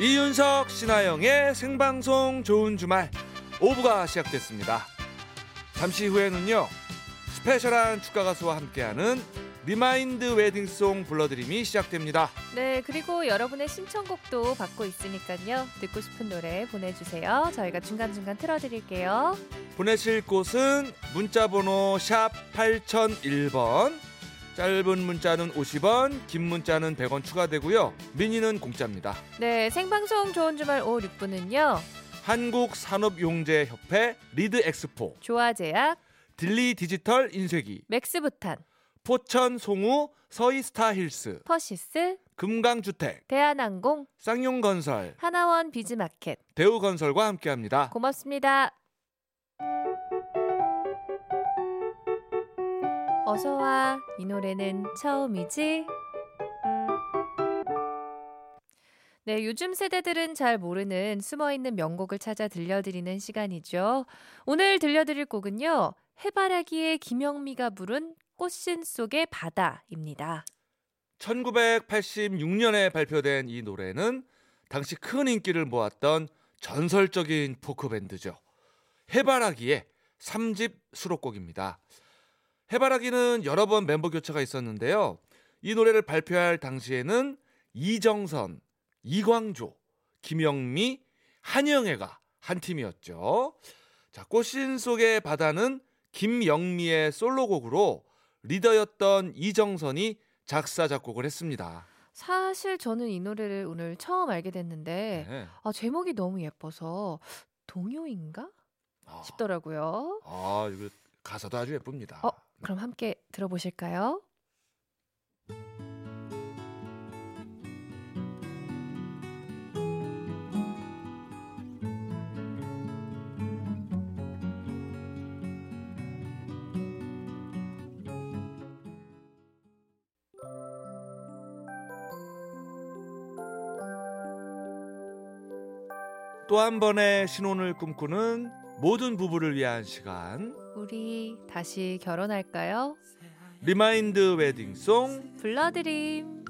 이윤석, 신아영의 생방송 좋은 주말 5부가 시작됐습니다. 잠시 후에는요, 스페셜한 축가 가수와 함께하는 리마인드 웨딩송 불러드림이 시작됩니다. 네, 그리고 여러분의 신청곡도 받고 있으니까요. 듣고 싶은 노래 보내주세요. 저희가 중간중간 틀어드릴게요. 보내실 곳은 문자번호 샵 8001번, 짧은 문자는 50원, 긴 문자는 100원 추가되고요. 미니는 공짜입니다. 네, 생방송 좋은 주말 오후 6분은요. 한국산업용재협회 리드엑스포, 조화제약, 딜리 디지털 인쇄기, 맥스부탄, 포천 송우 서희스타힐스, 퍼시스, 금강주택, 대한항공, 쌍용건설, 하나원 비즈마켓, 대우건설과 함께합니다. 고맙습니다. 어서와, 이 노래는 처음이지. 네, 요즘 세대들은 잘 모르는 숨어있는 명곡을 찾아 들려드리는 시간이죠. 오늘 들려드릴 곡은요, 해바라기의 김영미가 부른 꽃신 속의 바다입니다. 1986년에 발표된 이 노래는 당시 큰 인기를 모았던 전설적인 포크밴드죠. 해바라기의 3집 수록곡입니다. 해바라기는 여러 번 멤버 교체가 있었는데요. 이 노래를 발표할 당시에는 이정선, 이광조, 김영미, 한영애가 한 팀이었죠. 자, 꽃신 속의 바다는 김영미의 솔로곡으로 리더였던 이정선이 작사 작곡을 했습니다. 사실 저는 이 노래를 오늘 처음 알게 됐는데, 네, 제목이 너무 예뻐서 동요인가 싶더라고요. 이거 가사도 아주 예쁩니다. 그럼 함께 들어보실까요? 또 한 번의 신혼을 꿈꾸는 모든 부부를 위한 시간, 우리 다시 결혼할까요? 리마인드 웨딩송 불러드림.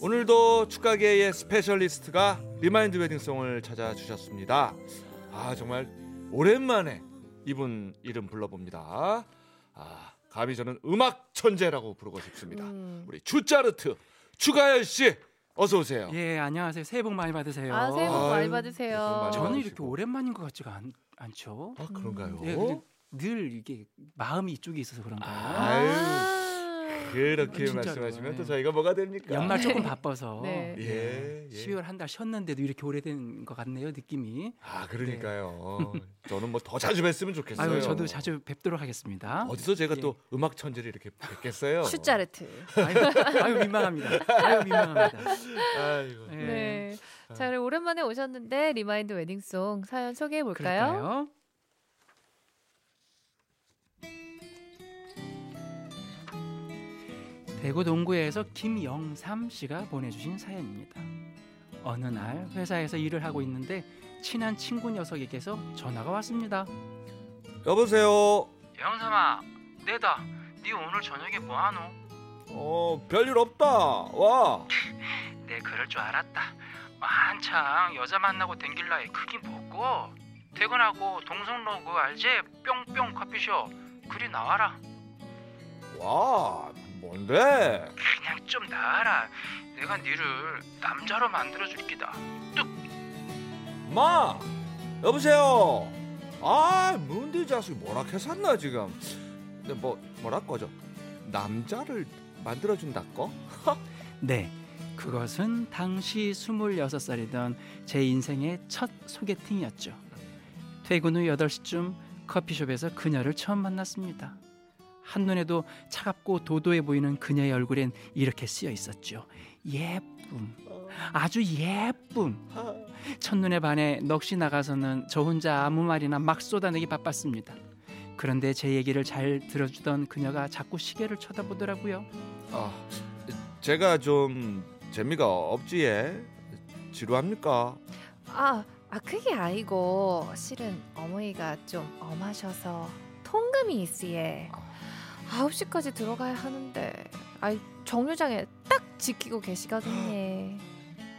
오늘도 축가계의 스페셜리스트가 리마인드 웨딩송을 찾아주셨습니다. 정말 오랜만에 이분 이름 불러봅니다. 감히 저는 음악 천재라고 부르고 싶습니다. 우리 주짜르트 추가열 씨, 어서 오세요. 예, 안녕하세요. 새해 복 많이 받으세요. 새해 복 많이 받으세요. 많이 저는 받으시고. 이렇게 오랜만인 것 같지가 않죠. 그런가요? 예, 늘 이게 마음이 이쪽에 있어서 그런가요? 그렇게 진짜로 말씀하시면 또 저희가 뭐가 됩니까? 연말 조금 바빠서 네. 예, 예. 12월 한 달 쉬었는데도 이렇게 오래된 것 같네요, 느낌이. 그러니까요. 네. 저는 뭐 더 자주 뵀으면 좋겠어요. 저도 자주 뵙도록 하겠습니다. 어디서 제가 또 음악 천재를 이렇게 뵙겠어요. 슈차르트. 민망합니다. 아이고. 네. 네. 자, 오랜만에 오셨는데 리마인드 웨딩송 사연 소개해 볼까요? 대구 동구에서 김영삼 씨가 보내주신 사연입니다. 어느 날 회사에서 일을 하고 있는데 친한 친구 녀석에게서 전화가 왔습니다. 여보세요. 영삼아, 내다. 네 오늘 저녁에 뭐하노? 별일 없다. 와. 네, 그럴 줄 알았다. 한창 여자 만나고 댕길 나이 크긴 먹고 퇴근하고 동성로 그 알지? 뿅뿅 커피숍 그리 나와라. 와, 뭔데? 그냥 좀 나와라. 내가 니를 남자로 만들어줄 기다. 뚝. 마, 여보세요. 뭔데 이 자식 뭐라고 했었나 지금? 근데 뭐라고죠? 남자를 만들어준다고? 네, 그것은 당시 26살이던 제 인생의 첫 소개팅이었죠. 퇴근 후 8시쯤 커피숍에서 그녀를 처음 만났습니다. 한눈에도 차갑고 도도해 보이는 그녀의 얼굴엔 이렇게 쓰여 있었죠. 예쁨, 아주 예쁨. 첫눈에 반해 넋이 나가서는 저 혼자 아무 말이나 막 쏟아내기 바빴습니다. 그런데 제 얘기를 잘 들어주던 그녀가 자꾸 시계를 쳐다보더라고요. 제가 좀 재미가 없지예? 지루합니까? 그게 아니고 실은 어머니가 좀 엄하셔서 통금이 있으예. 9시까지 들어가야 하는데 정류장에 딱 지키고 계시거든요.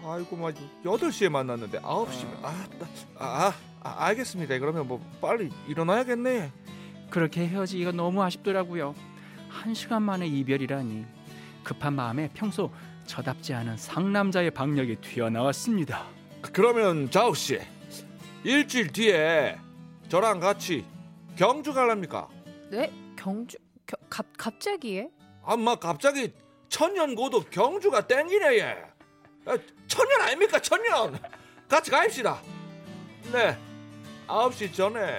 아이고 막 8시에 만났는데 9시면 알겠습니다. 그러면 뭐 빨리 일어나야겠네. 그렇게 헤어지기가 너무 아쉽더라고요. 1시간 만에 이별이라니. 급한 마음에 평소 저답지 않은 상남자의 박력이 튀어나왔습니다. 그러면 자욱씨, 일주일 뒤에 저랑 같이 경주 갈랍니까? 네? 경주? 갑자기에? 아마 갑자기 천년고도 경주가 땡기네. 예. 천년 아닙니까? 천년 같이 가입시다. 네, 9시 전에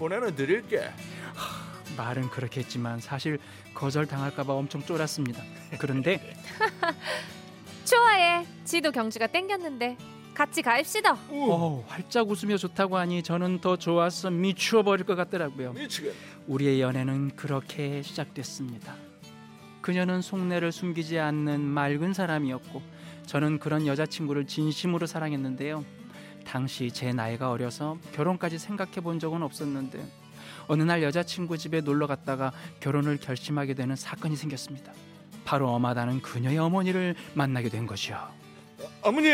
보내는 드릴게. 말은 그렇게 했지만 사실 거절당할까봐 엄청 쫄았습니다. 그런데 좋아해. 지도 경주가 땡겼는데 같이 가입시다. 활짝 웃으며 좋다고 하니 저는 더 좋아서 미추어버릴 것 같더라고요. 미치겠네. 우리의 연애는 그렇게 시작됐습니다. 그녀는 속내를 숨기지 않는 맑은 사람이었고 저는 그런 여자친구를 진심으로 사랑했는데요. 당시 제 나이가 어려서 결혼까지 생각해 본 적은 없었는데 어느 날 여자친구 집에 놀러 갔다가 결혼을 결심하게 되는 사건이 생겼습니다. 바로 엄하다는 그녀의 어머니를 만나게 된 것이요. 어머니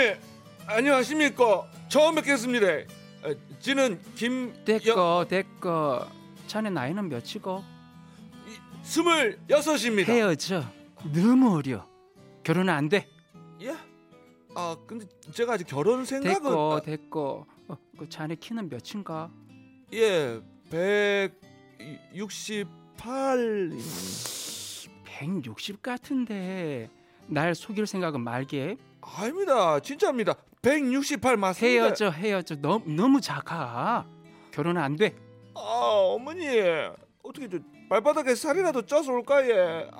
안녕하십니까? 처음 뵙겠습니다. 지는 됐고 자네 나이는 몇이고? 26입니다. 헤어져. 너무 어려. 결혼은 안 돼. 예? 아 근데 제가 아직 결혼 생각은... 됐고 그 자네 키는 몇인가? 예, 168... 160 같은데 날 속일 생각은 말게. 아닙니다. 진짜입니다. 168 맞습니다. 헤어져. 너무 작아. 결혼은 안 돼. 아 어머니 어떻게 발바닥에 살이라도 쪄서 올까. 예.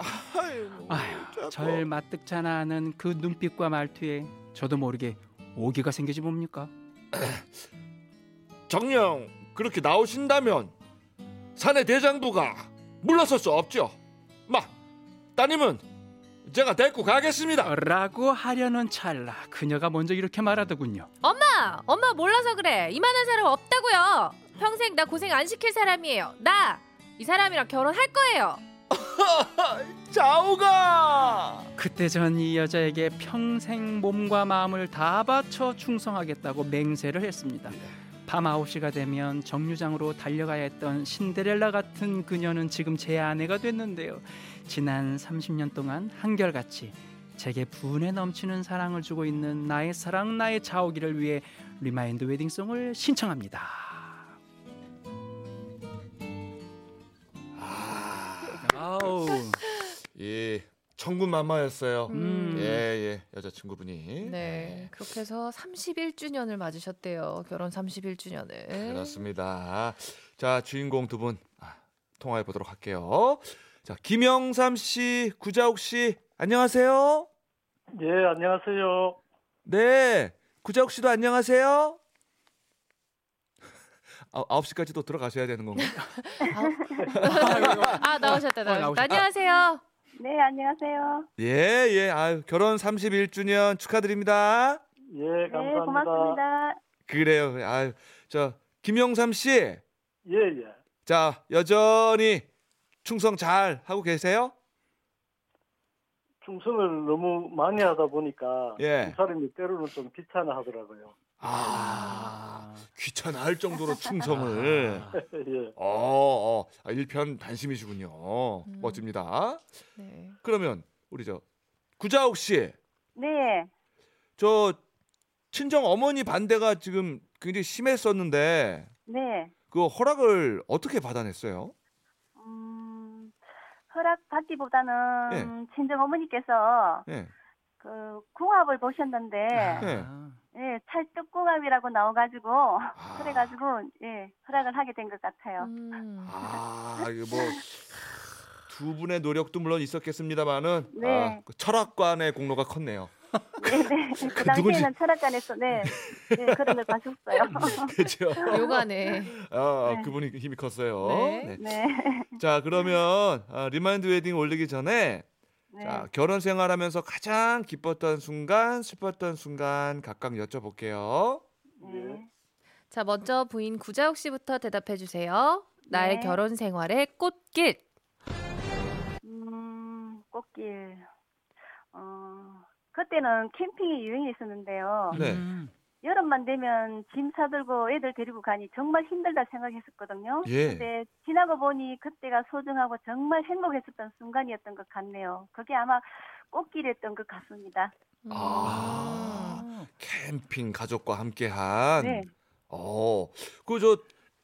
아유, 절 마뜩잖아 하는 그 눈빛과 말투에 저도 모르게 오기가 생기지 뭡니까. 정녕 그렇게 나오신다면 사내 대장부가 물러설 수 없죠. 마 따님은 제가 데리고 가겠습니다 라고 하려는 찰나 그녀가 먼저 이렇게 말하더군요. 엄마 몰라서 그래. 이만한 사람 없다고요. 평생 나 고생 안 시킬 사람이에요. 나 이 사람이랑 결혼할 거예요. 자우가 그때 전 이 여자에게 평생 몸과 마음을 다 바쳐 충성하겠다고 맹세를 했습니다. 밤 9시가 되면 정류장으로 달려가야 했던 신데렐라 같은 그녀는 지금 제 아내가 됐는데요. 지난 30년 동안 한결같이 제게 분에 넘치는 사랑을 주고 있는 나의 사랑 나의 자오기를 위해 리마인드 웨딩송을 신청합니다. 아우 예. 천군만마였어요. 예, 여자친구분이. 네, 그렇게 해서 31주년을 맞으셨대요. 결혼 31주년을. 그렇습니다. 자, 주인공 두 분 통화해 보도록 할게요. 자, 김영삼 씨, 구자욱 씨, 안녕하세요. 네, 안녕하세요. 네, 구자욱 씨도 안녕하세요. 9시까지도 들어가셔야 되는 건가요? 나오셨다. 안녕하세요. 네, 안녕하세요. 예. 아유, 결혼 31주년 축하드립니다. 예, 감사합니다. 네, 고맙습니다. 그래요. 아유, 저 김영삼 씨. 예. 자, 여전히 충성 잘 하고 계세요? 충성을 너무 많이 하다 보니까 이 사람이 때로는 좀 귀찮아하더라고요. 귀찮아할 정도로 충성을. 예. 일편 단심이시군요. 멋집니다. 네. 그러면 우리 저 구자욱 씨. 네. 저 친정 어머니 반대가 지금 굉장히 심했었는데. 네. 그 허락을 어떻게 받아냈어요? 허락 받기보다는 친정 어머니께서 그 궁합을 보셨는데. 예, 찰떡궁합이라고 나와가지고 그래가지고 허락을 하게 된 것 같아요. 이거 뭐 두 분의 노력도 물론 있었겠습니다만은 그 철학관의 공로가 컸네요. 그 당시에는 철학관에서 그런 걸 봐줬어요. 그렇죠. 요가네. 그분이 힘이 컸어요. 자, 그러면 리마인드 웨딩 올리기 전에. 자, 결혼 생활하면서 가장 기뻤던 순간, 슬펐던 순간 각각 여쭤볼게요. 네. 자, 먼저 부인 구자욱 씨부터 대답해 주세요. 나의 결혼 생활의 꽃길. 꽃길. 그때는 캠핑이 유행이 있었는데요. 네. 여름만 되면 짐 사들고 애들 데리고 가니 정말 힘들다 생각했었거든요. 예. 근데 지나고 보니 그때가 소중하고 정말 행복했었던 순간이었던 것 같네요. 그게 아마 꽃길이었던 것 같습니다. 아, 캠핑 가족과 함께한. 네. 그저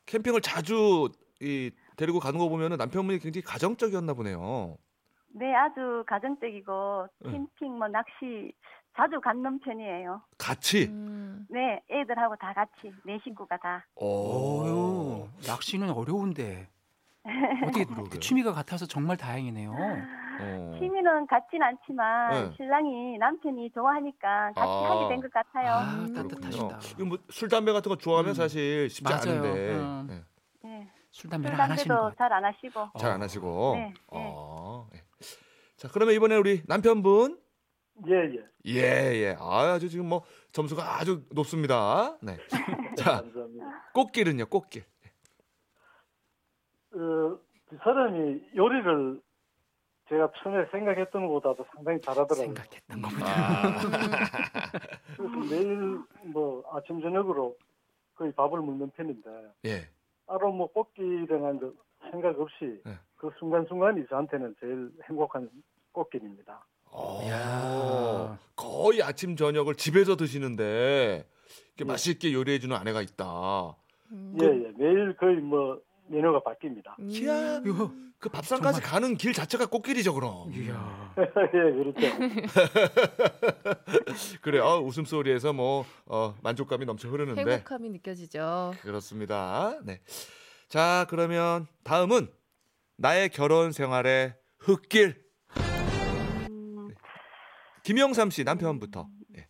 캠핑을 자주 데리고 가는 거 보면은 남편분이 굉장히 가정적이었나 보네요. 네, 아주 가정적이고 캠핑 뭐 낚시 자주 갔는 편이에요. 같이? 네, 애들하고 다 같이 내 식구가 다. 오, 낚시는 어려운데 어떻게 그 취미가 같아서 정말 다행이네요. 취미는 같진 않지만 신랑이 남편이 좋아하니까 같이 하게 된 것 같아요. 아, 따뜻하시다. 이거 뭐 술 담배 같은 거 좋아하면 사실 쉽지 않은데. 네. 네. 술 담배를 안 하시는 거. 잘 안 하시고. 잘 안 하시고. 네. 네. 자, 그러면 이번에 우리 남편분. 예예. 예예. 아주 지금 뭐 점수가 아주 높습니다. 네. 자, 감사합니다. 꽃길은요, 꽃길. 그 사람이 요리를 제가 처음에 생각했던 것보다도 상당히 잘하더라고요. 생각했던 것보다. 그래서 매일 뭐 아침 저녁으로 거의 밥을 먹는 편인데. 예. 따로 뭐 꽃길이라는 생각 없이 그 순간순간이 저한테는 제일 행복한 꽃길입니다. 이야, 거의 아침 저녁을 집에서 드시는데 이렇게 맛있게 요리해주는 아내가 있다. 예, 매일 거의 뭐 메뉴가 바뀝니다. 이야, 그 밥상까지 정말. 가는 길 자체가 꽃길이죠, 그럼. 이야, 예, 그렇죠. 그래, 웃음소리에서 뭐 만족감이 넘쳐 흐르는데 행복함이 느껴지죠. 그렇습니다. 네, 자 그러면 다음은 나의 결혼 생활의 흙길. 김영삼 씨 남편부터. 예.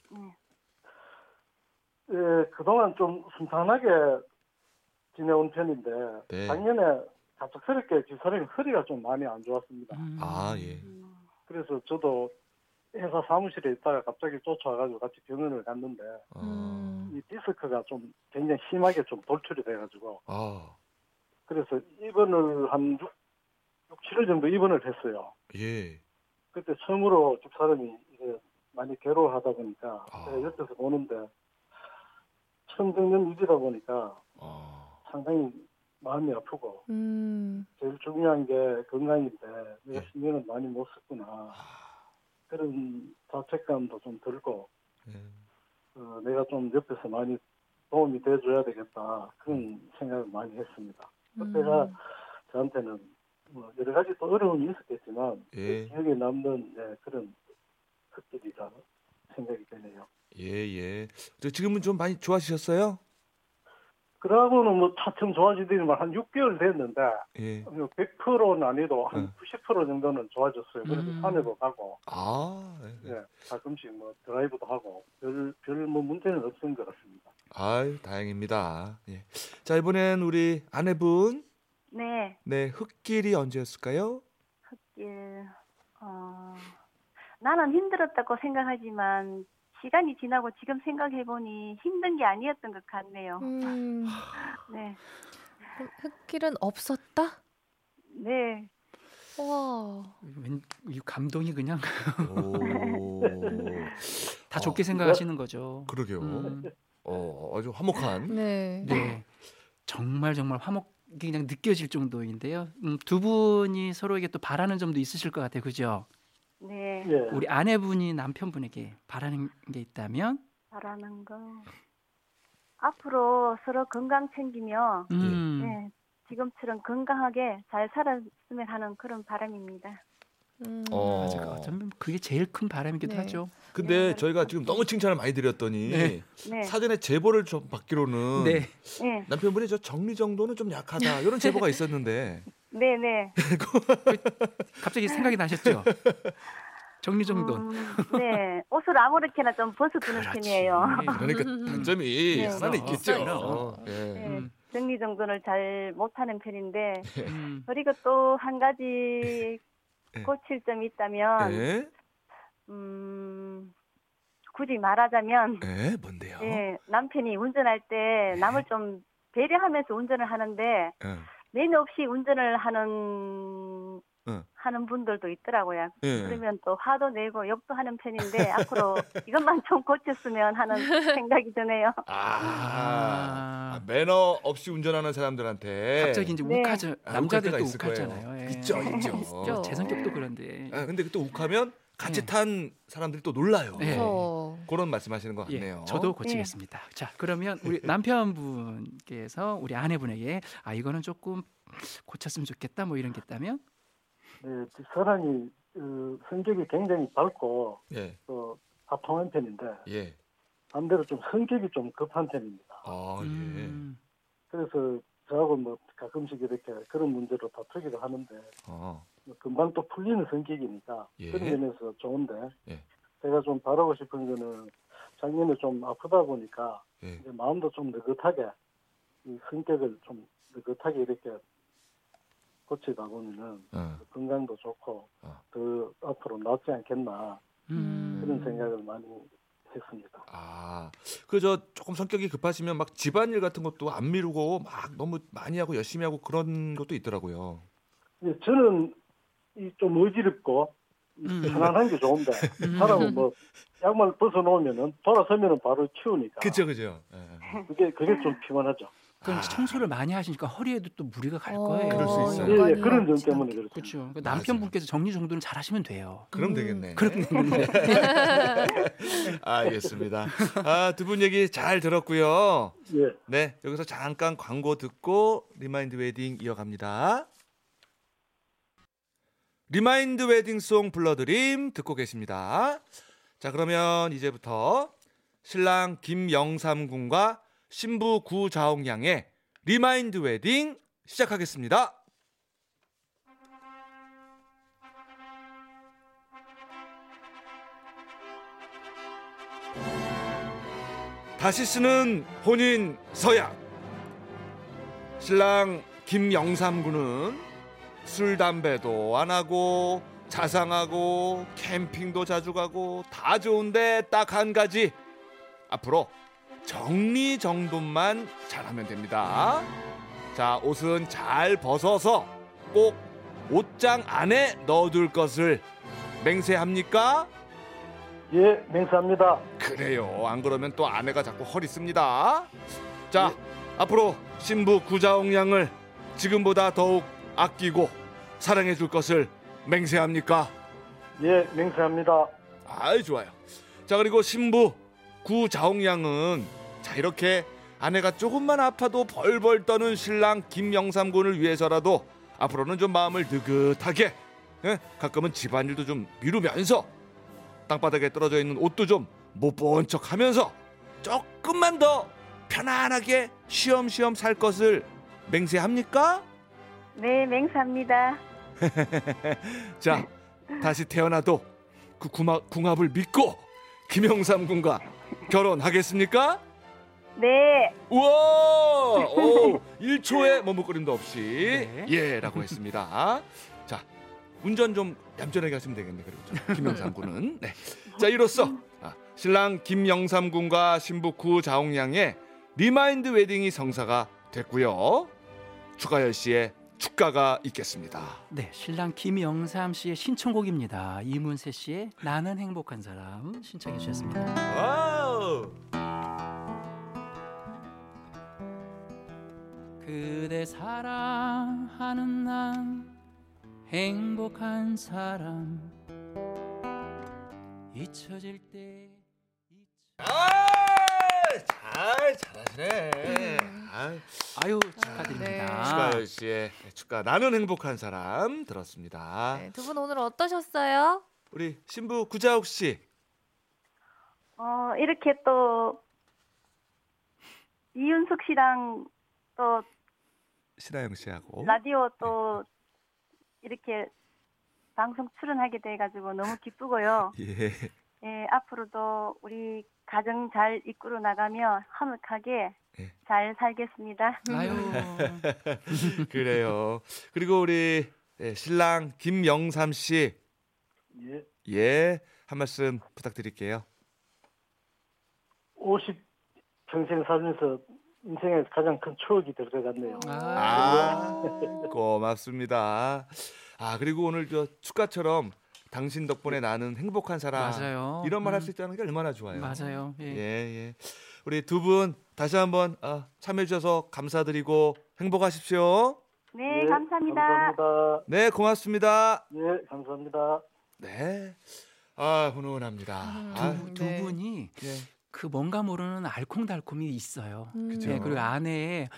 예, 그동안 좀 순탄하게 지내온 편인데 네. 작년에 갑작스럽게 제 사람이 허리가 좀 많이 안 좋았습니다. 아 예. 그래서 저도 회사 사무실에 있다가 갑자기 쫓아와가지고 같이 병원을 갔는데 이 디스크가 좀 굉장히 심하게 좀 돌출이 돼가지고 그래서 입원을 한 6~7일 정도 입원을 했어요. 예. 그때 처음으로 집사람이 이제 많이 괴로워하다 보니까 제가 옆에서 보는데 처음 겪는 일이다 보니까 상당히 마음이 아프고 제일 중요한 게 건강인데 내가 신경을 많이 못 썼구나 그런 자책감도 좀 들고 내가 좀 옆에서 많이 도움이 돼줘야 되겠다 그런 생각을 많이 했습니다. 그때가 저한테는 뭐 여러 가지 또 어려움이 있었겠지만 그 기억에 남는 그런 것들이라 생각이 되네요. 예예. 지금은 좀 많이 좋아지셨어요? 그러고는 뭐 차츰 좋아지더니만 한 6개월 됐는데 100%는 아니도 한 90% 정도는 좋아졌어요. 그래서 산에도 가고 네. 가끔씩 뭐 드라이브도 하고 별 뭐 문제는 없는 것 같습니다. 아유 다행입니다. 예. 자 이번엔 우리 아내분. 네. 네, 흙길이 언제였을까요? 흙길, 나는 힘들었다고 생각하지만 시간이 지나고 지금 생각해보니 힘든 게 아니었던 것 같네요. 네. 흙길은 없었다? 네. 와. 이 감동이 그냥 다 좋게 생각하시는 거죠. 그러게요. 아주 화목한. 네. 네. 정말 화목. 그냥 느껴질 정도인데요. 두 분이 서로에게 또 바라는 점도 있으실 것 같아요. 그죠? 네. 우리 아내분이 남편분에게 바라는 게 있다면? 바라는 거. 앞으로 서로 건강 챙기며 네, 지금처럼 건강하게 잘 살았으면 하는 그런 바람입니다. 맞아요. 그게 제일 큰 바람이기도 하죠. 근데 저희가 지금 너무 칭찬을 많이 드렸더니 사전에 제보를 좀 받기로는 남편분이 저 정리정도는 좀 약하다 이런 제보가 있었는데 네네 갑자기 생각이 나셨죠? 정리정돈. 네, 옷을 아무렇게나 좀 벗어두는 편이에요. 그러니까 단점이 하나는 있겠죠. 정리정돈을 잘 못하는 편인데 그리고 또 한 가지 고칠 점이 있다면 굳이 말하자면 뭔데요? 네, 남편이 운전할 때 남을 좀 배려하면서 운전을 하는데 매너 없이 운전을 하는 네. 하는 분들도 있더라고요. 네. 그러면 또 화도 내고 욕도 하는 편인데 앞으로 이것만 좀 고쳤으면 하는 생각이 드네요. 아, 매너 없이 운전하는 사람들한테 갑자기 이제 네. 욱하죠. 남자들도 욱하잖아요. 예. 있죠, 있죠. 제 성격도 그런데. 아, 근데 또 욱하면 같이 네. 탄 사람들이 또 놀라요. 네. 그런 말씀하시는 것 같네요. 예, 저도 고치겠습니다. 네. 자, 그러면 우리 남편분께서 우리 아내분에게 아 이거는 조금 고쳤으면 좋겠다 뭐 이런 게 있다면? 네, 사람이 성격이 굉장히 밝고 예. 아통한 편인데 예. 반대로 좀 성격이 좀 급한 편입니다. 아, 예. 그래서 저하고 뭐 가끔씩 이렇게 그런 문제로 다투기도 하는데. 금방 또 풀리는 성격이니까 예. 그런 면에서 좋은데 예. 제가 좀 바라고 싶은 거는 작년에 좀 아프다 보니까 예. 마음도 좀 느긋하게 이 성격을 좀 느긋하게 이렇게 고치다 보면은 건강도 좋고 더 앞으로 낫지 않겠나 그런 생각을 많이 했습니다. 아, 그저 조금 성격이 급하시면 막 집안일 같은 것도 안 미루고 막 너무 많이 하고 열심히 하고 그런 것도 있더라고요. 예, 저는 좀 어지럽고 편안한 게 좋은데 사람은 뭐 양말 벗어놓으면은 돌아서면은 바로 치우니까. 그죠, 그죠. 그게 좀 피곤하죠. 그럼 청소를 많이 하시니까 허리에도 또 무리가 갈 거예요. 그럴 수 있어요. 예, 그런 점 때문에 그렇죠. 그렇죠. 남편분께서 정리 정도는 잘 하시면 돼요. 그럼 되겠네. 그렇겠네. 알겠습니다. 아, 두 분 얘기 잘 들었고요. 예. 네, 여기서 잠깐 광고 듣고 리마인드 웨딩 이어갑니다. 리마인드 웨딩송 불러드림 듣고 계십니다. 자, 그러면 이제부터 신랑 김영삼 군과 신부 구자옥 양의 리마인드 웨딩 시작하겠습니다. 다시 쓰는 혼인 서약. 신랑 김영삼 군은 술, 담배도 안 하고 자상하고 캠핑도 자주 가고 다 좋은데 딱 한 가지, 앞으로 정리정돈만 잘하면 됩니다. 자, 옷은 잘 벗어서 꼭 옷장 안에 넣어둘 것을 맹세합니까? 예, 맹세합니다. 그래요. 안 그러면 또 아내가 자꾸 허리 씁니다. 자, 예. 앞으로 신부 구자옥 양을 지금보다 더욱 아끼고 사랑해 줄 것을 맹세합니까? 예, 맹세합니다. 아이, 좋아요. 자, 그리고 신부 구자옥 양은 자, 이렇게 아내가 조금만 아파도 벌벌 떠는 신랑 김영삼 군을 위해서라도 앞으로는 좀 마음을 느긋하게, 예? 가끔은 집안일도 좀 미루면서 땅바닥에 떨어져 있는 옷도 좀 못 본 척하면서 조금만 더 편안하게 쉬엄쉬엄 살 것을 맹세합니까? 네, 맹세합니다. 자, 다시 태어나도 그 궁합을 믿고 김영삼 군과 결혼하겠습니까? 네. 우와, 오, 1초의 머뭇거림도 없이 네. 예라고 했습니다. 자, 운전 좀 얌전하게 하시면 되겠네. 그리고 김영삼 군은 네. 자, 이로써 신랑 김영삼 군과 신부 구자옥 양의 리마인드 웨딩이 성사가 됐고요. 추가열 씨의 축가가 있겠습니다. 네, 신랑 김영삼 씨의 신청곡입니다. 이문세 씨의 나는 행복한 사람 신청해 주셨습니다. 와우! 그대 사랑하는 난 행복한 사람 잊혀질 때 잘하시네. 아유, 축하드립니다. 추가열 네. 씨의 축가 나는 행복한 사람 들었습니다. 네, 두 분 오늘 어떠셨어요? 우리 신부 구자옥 씨. 이렇게 또 이윤석 씨랑 또 신아영 씨하고 라디오 또 네. 이렇게 방송 출연하게 돼가지고 너무 기쁘고요. 예. 예, 앞으로도 우리 가정 잘 이끌어 나가며 화목하게 네. 잘 살겠습니다. 아유. 그래요. 그리고 우리 신랑 김영삼 씨. 예. 예. 한 말씀 부탁드릴게요. 50평생 살면서 인생의 가장 큰 추억이 될 것 같네요. 아. 고맙습니다. 아 그리고 오늘 저 축가처럼 당신 덕분에 나는 행복한 사람. 맞아요. 이런 말 할 수 있다는 게 얼마나 좋아요. 맞아요. 예, 예. 예. 우리 두 분 다시 한번 참여해 주셔서 감사드리고 행복하십시오. 네, 네 감사합니다. 감사합니다. 네, 고맙습니다. 네, 감사합니다. 네, 아 훈훈합니다. 두 분이 네. 그 뭔가 모르는 알콩달콩이 있어요. 그렇죠. 네, 그리고 안에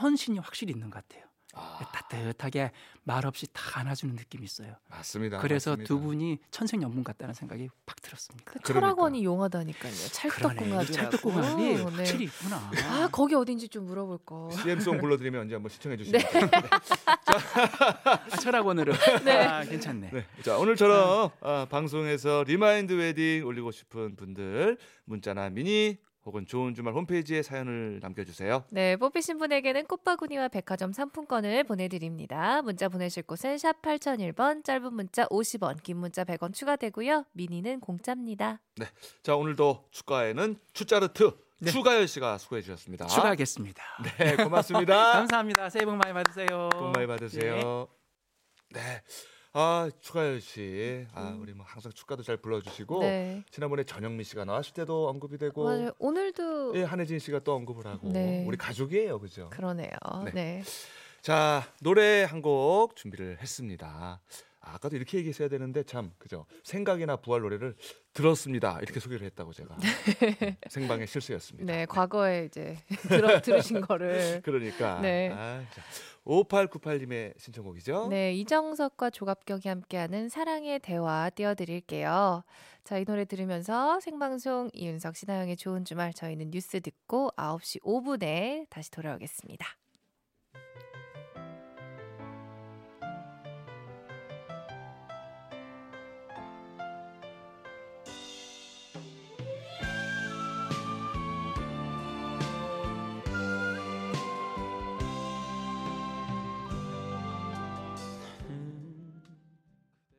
헌신이 확실히 있는 것 같아요. 따뜻하게 말없이 다 안아주는 느낌이 있어요. 맞습니다. 그래서 맞습니다. 두 분이 천생연분 같다는 생각이 팍 들었습니다. 그 철학원이 용하다니까요. 찰떡궁합이라고. 찰떡궁합이 확실히 있구나. 아 거기 어딘지 좀 물어볼 거. CM송 불러드리면 언제 한번 시청해 주시면. 네. 철학원으로. 네. 아, 괜찮네. 네. 자 오늘처럼 방송에서 리마인드 웨딩 올리고 싶은 분들 문자나 미니. 혹은 좋은 주말 홈페이지에 사연을 남겨주세요. 네, 뽑히신 분에게는 꽃바구니와 백화점 상품권을 보내드립니다. 문자 보내실 곳은 샵 8001번, 짧은 문자 50원, 긴 문자 100원 추가되고요. 미니는 공짜입니다. 네, 자 오늘도 축가에는 추짜르트 네. 추가열 씨가 수고해 주셨습니다. 추가하겠습니다. 네, 고맙습니다. 감사합니다. 새해 복 많이 받으세요. 복 많이 받으세요. 네. 네. 아 추가열 씨, 우리 뭐 항상 축가도 잘 불러주시고 네. 지난번에 전영미 씨가 나왔을 때도 언급이 되고 맞아요. 오늘도 예, 한혜진 씨가 또 언급을 하고 네. 우리 가족이에요, 그죠? 그러네요. 네. 네. 자 노래 한 곡 준비를 했습니다. 아까도 이렇게 얘기했어야 되는데 참 그죠? 생각이나 부활 노래를 들었습니다. 이렇게 소개를 했다고 제가 생방의 실수였습니다. 네, 네. 과거에 이제 들으신 거를 그러니까. 네. 아, 5898님의 신청곡이죠. 네, 이정석과 조갑경이 함께하는 사랑의 대화 띄워드릴게요. 자, 이 노래 들으면서 생방송 이윤석, 신아영의 좋은 주말 저희는 뉴스 듣고 9시 5분에 다시 돌아오겠습니다.